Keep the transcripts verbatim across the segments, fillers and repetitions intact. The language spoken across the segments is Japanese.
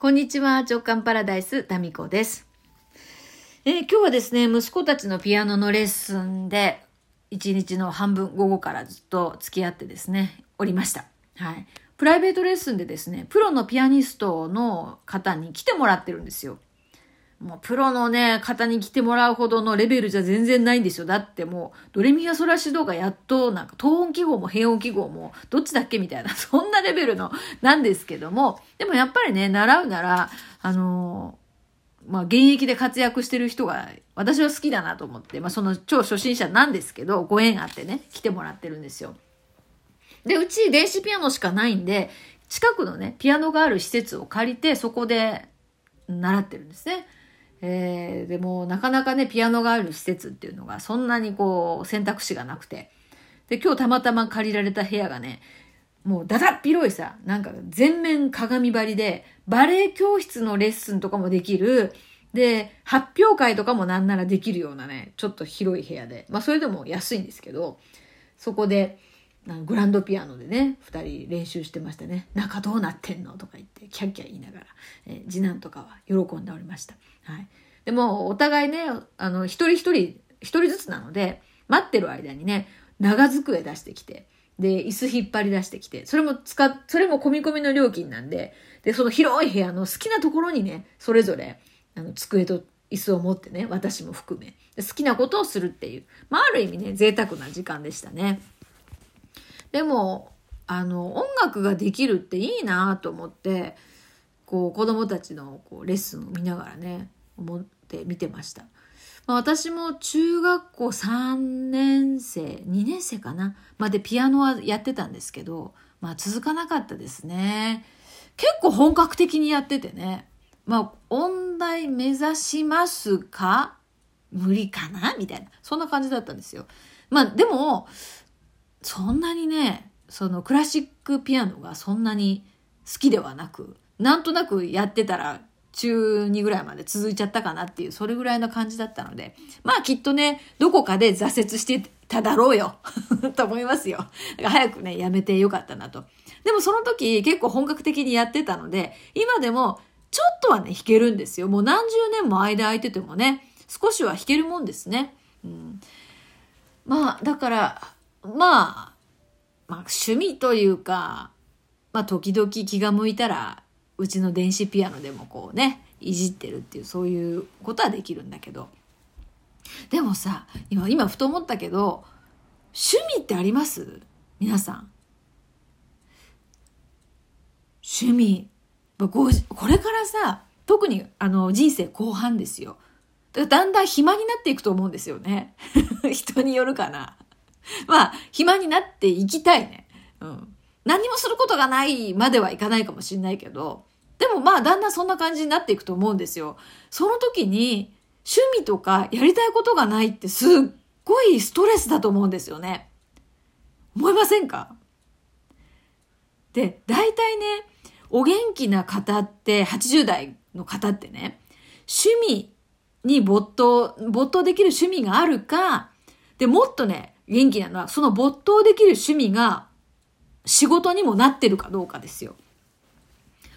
こんにちは、直感パラダイスタミコです。えー、今日はですね、息子たちのピアノのレッスンで一日の半分、午後からずっと付き合ってですねおりました。はい、プライベートレッスンでですね、プロのピアニストの方に来てもらってるんですよ。もうプロのね方に来てもらうほどのレベルじゃ全然ないんですよ。だってもうドレミファソラシドがやっとなんか等音記号も平音記号もどっちだっけみたいな、そんなレベルのなんですけども、でもやっぱりね、習うならあのー、まあ現役で活躍してる人が私は好きだなと思って、まあその超初心者なんですけどご縁あってね来てもらってるんですよ。で、うち電子ピアノしかないんで近くのねピアノがある施設を借りてそこで習ってるんですね。えー、でもなかなかねピアノがある施設っていうのがそんなにこう選択肢がなくて、で今日たまたま借りられた部屋がねもうだだっ広いさ、なんか全面鏡張りでバレエ教室のレッスンとかもできるで、発表会とかもなんならできるようなねちょっと広い部屋で、まあそれでも安いんですけど、そこでグランドピアノでねふたり練習してましたね。中どうなってんのとか言ってキャッキャ言いながら、えー、次男とかは喜んでおりました。はい、でもお互いねあの一人一人一人ずつなので待ってる間にね長机出してきて、で椅子引っ張り出してきて、それも使っそれも込み込みの料金なんで、でその広い部屋の好きなところにねそれぞれあの机と椅子を持ってね、私も含め好きなことをするっていう、まあ、ある意味ね贅沢な時間でしたね。でもあの音楽ができるっていいなと思ってこう子どもたちのこうレッスンを見ながらね思って見てました。まあ、私も中学校さんねんせいにねんせいかなまでピアノはやってたんですけど、まあ、続かなかったですね。結構本格的にやっててね、まあ、音大目指しますか無理かなみたいなそんな感じだったんですよ。まあでもそんなにねそのクラシックピアノがそんなに好きではなく、なんとなくやってたら中にぐらいまで続いちゃったかなっていうそれぐらいの感じだったので、まあきっとねどこかで挫折してただろうよと思いますよ。早くねやめてよかったなと。でもその時結構本格的にやってたので今でもちょっとはね弾けるんですよ。もう何十年も間空いててもね少しは弾けるもんですね。うん、まあだからまあ、まあ趣味というか、まあ、時々気が向いたらうちの電子ピアノでもこうねいじってるっていうそういうことはできるんだけど、でもさ今今ふと思ったけど趣味ってあります？皆さん趣味これからさ特にあの人生後半ですよ。だんだん暇になっていくと思うんですよね人によるかな。まあ暇になっていきたいね。うん、何もすることがないまではいかないかもしれないけど、でもまあだんだんそんな感じになっていくと思うんですよ。その時に趣味とかやりたいことがないってすっごいストレスだと思うんですよね。思いませんか？で、大体ねお元気な方ってはちじゅうだいの方ってね趣味に没頭没頭できる趣味があるかで、もっとね元気なのはその没頭できる趣味が仕事にもなってるかどうかですよ。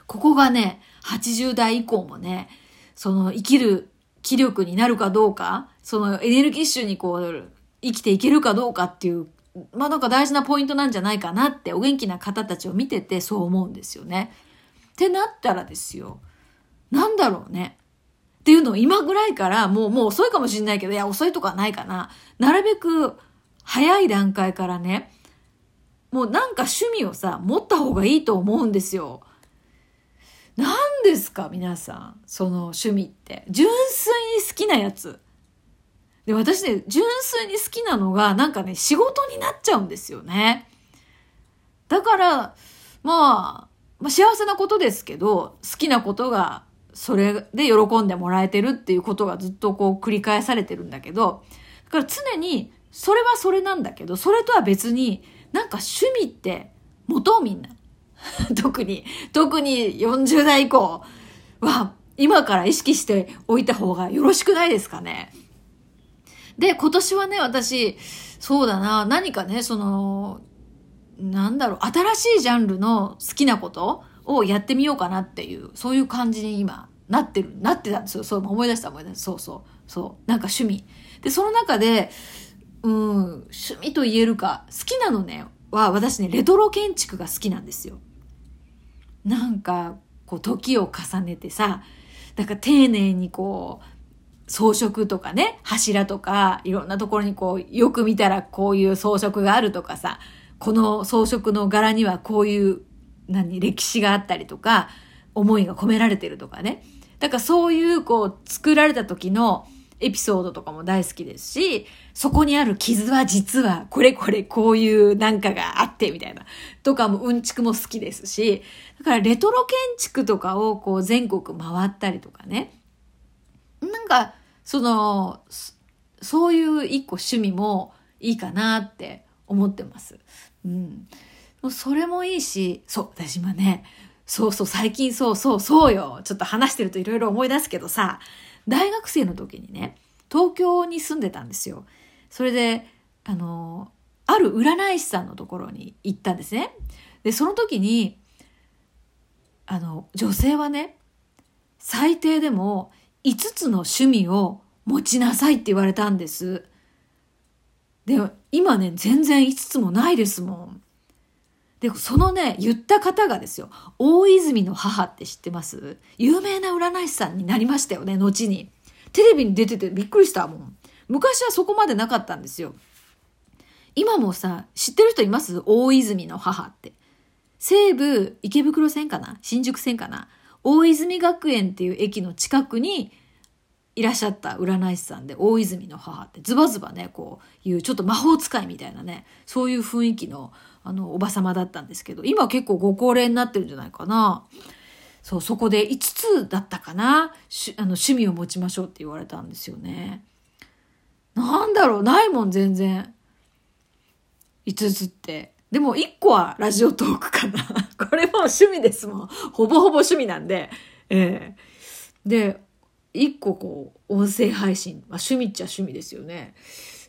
ここがねはちじゅうだい以降もねその生きる気力になるかどうか、そのエネルギッシュにこう生きていけるかどうかっていう、まあなんか大事なポイントなんじゃないかなってお元気な方たちを見ててそう思うんですよね。ってなったらですよ、なんだろうねっていうのを今ぐらいからもうもう遅いかもしれないけど、いや遅いとかないかな、なるべく早い段階からねもうなんか趣味をさ持った方がいいと思うんですよ。何ですか皆さんその趣味って。純粋に好きなやつで、私ね純粋に好きなのがなんかね仕事になっちゃうんですよね。だから、まあ、まあ幸せなことですけど好きなことがそれで喜んでもらえてるっていうことがずっとこう繰り返されてるんだけど、だから常にそれはそれなんだけど、それとは別になんか趣味って持とうみんな特に特によんじゅうだい以降は今から意識しておいた方がよろしくないですかね。で今年はね私そうだな何かねそのなんだろう新しいジャンルの好きなことをやってみようかなっていう、そういう感じに今なってる、なってたんですよ。そう、思い出した思い出した。そうそう。そう。なんか趣味。で、その中で、うん、趣味と言えるか、好きなのね、は私ね、レトロ建築が好きなんですよ。なんか、こう、時を重ねてさ、なんか丁寧にこう、装飾とかね、柱とか、いろんなところにこう、よく見たらこういう装飾があるとかさ、この装飾の柄にはこういう、何、歴史があったりとか、思いが込められてるとかね。だからそういうこう作られた時のエピソードとかも大好きですし、そこにある傷は実はこれこれこういうなんかがあってみたいなとかもうんちくも好きですし、だからレトロ建築とかをこう全国回ったりとかね、なんかそのそういう一個趣味もいいかなって思ってます。うん、それもいいし、そう私もね。そうそう、最近そうそうそうよ。ちょっと話してるといろいろ思い出すけどさ、大学生の時にね、東京に住んでたんですよ。それで、あの、ある占い師さんのところに行ったんですね。で、その時に、あの、女性はね、最低でもいつつの趣味を持ちなさいって言われたんです。で、今ね、全然いつつもないですもん。で、そのね、言った方がですよ、大泉の母って知ってます？有名な占い師さんになりましたよね、後に。テレビに出ててびっくりしたもん。昔はそこまでなかったんですよ。今もさ、知ってる人います？大泉の母って。西武池袋線かな？新宿線かな？大泉学園っていう駅の近くにいらっしゃった占い師さんで、大泉の母ってズバズバね、こういうちょっと魔法使いみたいなね、そういう雰囲気のあのおばさまだったんですけど、今結構ご高齢になってるんじゃないかな。そう、そこでいつつだったかな、しあの趣味を持ちましょうって言われたんですよね。なんだろう、ないもん全然いつつって。でもいっこはラジオトークかなこれも趣味ですもん、ほぼほぼ趣味なんで、えー、でいっここう音声配信、まあ、趣味っちゃ趣味ですよね。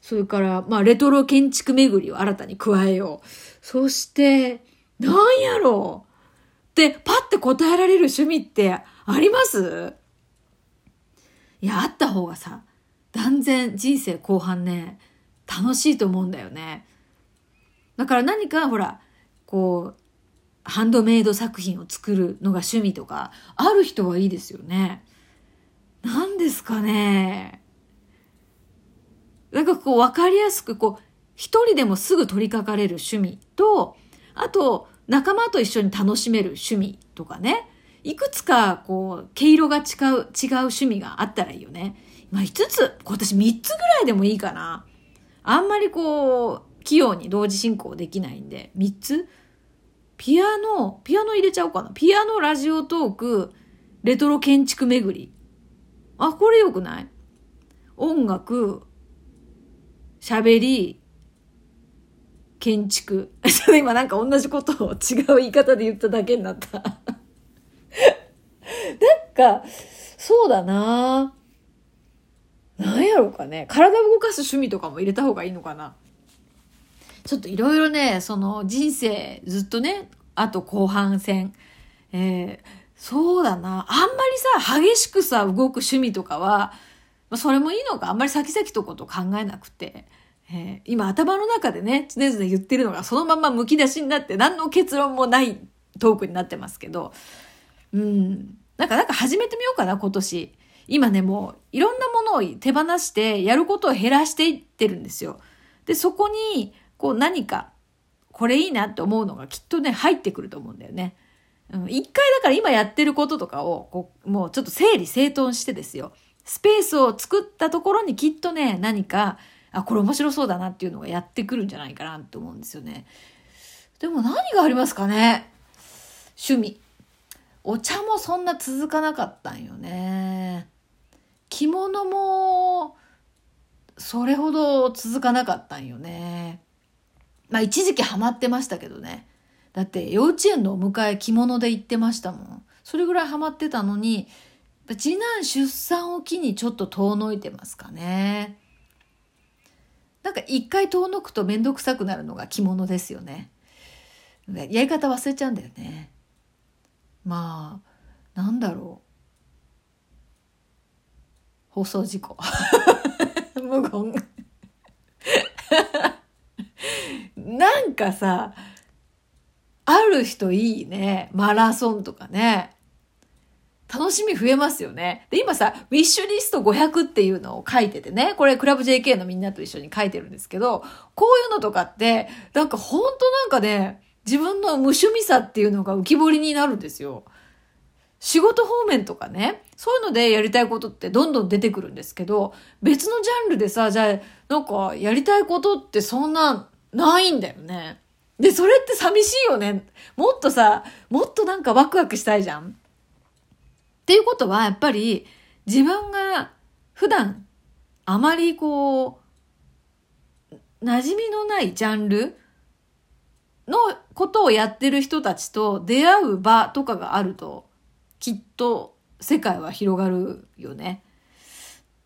それから、まあ、レトロ建築巡りを新たに加えよう。そして、なんやろうって、パッて答えられる趣味ってあります？いや、あった方がさ、断然人生後半ね、楽しいと思うんだよね。だから何か、ほら、こう、ハンドメイド作品を作るのが趣味とか、ある人はいいですよね。なんですかね。なんかこう分かりやすくこう一人でもすぐ取り掛かれる趣味と、あと仲間と一緒に楽しめる趣味とかね、いくつかこう毛色が違う違う趣味があったらいいよね。まあいつつ、私みっつぐらいでもいいかな。あんまりこう器用に同時進行できないんでみっつ。ピアノピアノ入れちゃおうかな。ピアノ、ラジオトーク、レトロ建築巡り。あ、これよくない？音楽、喋り、建築。今なんか同じことを違う言い方で言っただけになった。なんか、そうだなぁ。なんやろうかね。体を動かす趣味とかも入れた方がいいのかな。ちょっといろいろね、その人生ずっとね、あと後半戦。えー、そうだな。あんまりさ、激しくさ、動く趣味とかは、それもいいのか、あんまり先々とこと考えなくて、えー、今頭の中でね、常々言ってるのがそのままむき出しになって何の結論もないトークになってますけど、うん、なんかなんか始めてみようかな、今年。今ね、もういろんなものを手放してやることを減らしていってるんですよ。で、そこにこう何かこれいいなって思うのがきっとね、入ってくると思うんだよね。うん、一回だから今やってることとかをこうもうちょっと整理整頓してですよ。スペースを作ったところにきっとね、何か、あ、これ面白そうだなっていうのがやってくるんじゃないかなと思うんですよね。でも何がありますかね？趣味。お茶もそんな続かなかったんよね。着物もそれほど続かなかったんよね。まあ一時期ハマってましたけどね。だって幼稚園のお迎え着物で行ってましたもん。それぐらいハマってたのに、次男出産を機にちょっと遠のいてますかね。なんか一回遠のくとめんどくさくなるのが着物ですよね。やり方忘れちゃうんだよね。まあなんだろう、放送事故無言なんかさ、ある人いいね。マラソンとかね、楽しみ増えますよね。で、今さ、ウィッシュリストごひゃくっていうのを書いててね、これクラブ ジェーケー のみんなと一緒に書いてるんですけど、こういうのとかってなんかほんとなんかね、自分の無趣味さっていうのが浮き彫りになるんですよ。仕事方面とかね、そういうのでやりたいことってどんどん出てくるんですけど、別のジャンルでさ、じゃあなんかやりたいことってそんなないんだよね。で、それって寂しいよね。もっとさ、もっとなんかワクワクしたいじゃん。っていうことはやっぱり自分が普段あまりこう馴染みのないジャンルのことをやってる人たちと出会う場とかがあると、きっと世界は広がるよね。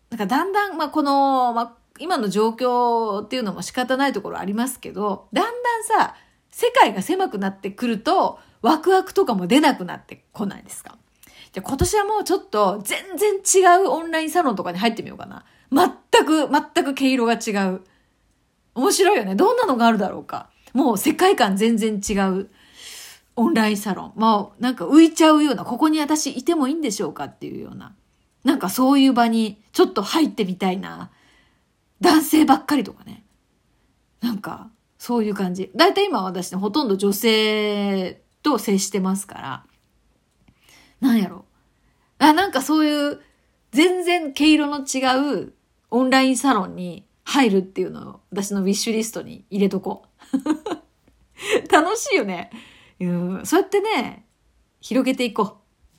なんかだんだん、まあ、この、まあ、今の状況っていうのも仕方ないところありますけど、だんだんさ世界が狭くなってくるとワクワクとかも出なくなってこないですか？じゃ今年はもうちょっと全然違うオンラインサロンとかに入ってみようかな。全く全く毛色が違う。面白いよね。どんなのがあるだろうか。もう世界観全然違うオンラインサロン。もうなんか浮いちゃうような、ここに私いてもいいんでしょうかっていうような。なんかそういう場にちょっと入ってみたいな。男性ばっかりとかね。なんかそういう感じ。だいたい今私ね、ほとんど女性と接してますから。なんやろ。あ、なんかそういう全然毛色の違うオンラインサロンに入るっていうのを私のウィッシュリストに入れとこう。楽しいよね。うん、そうやってね、広げていこう。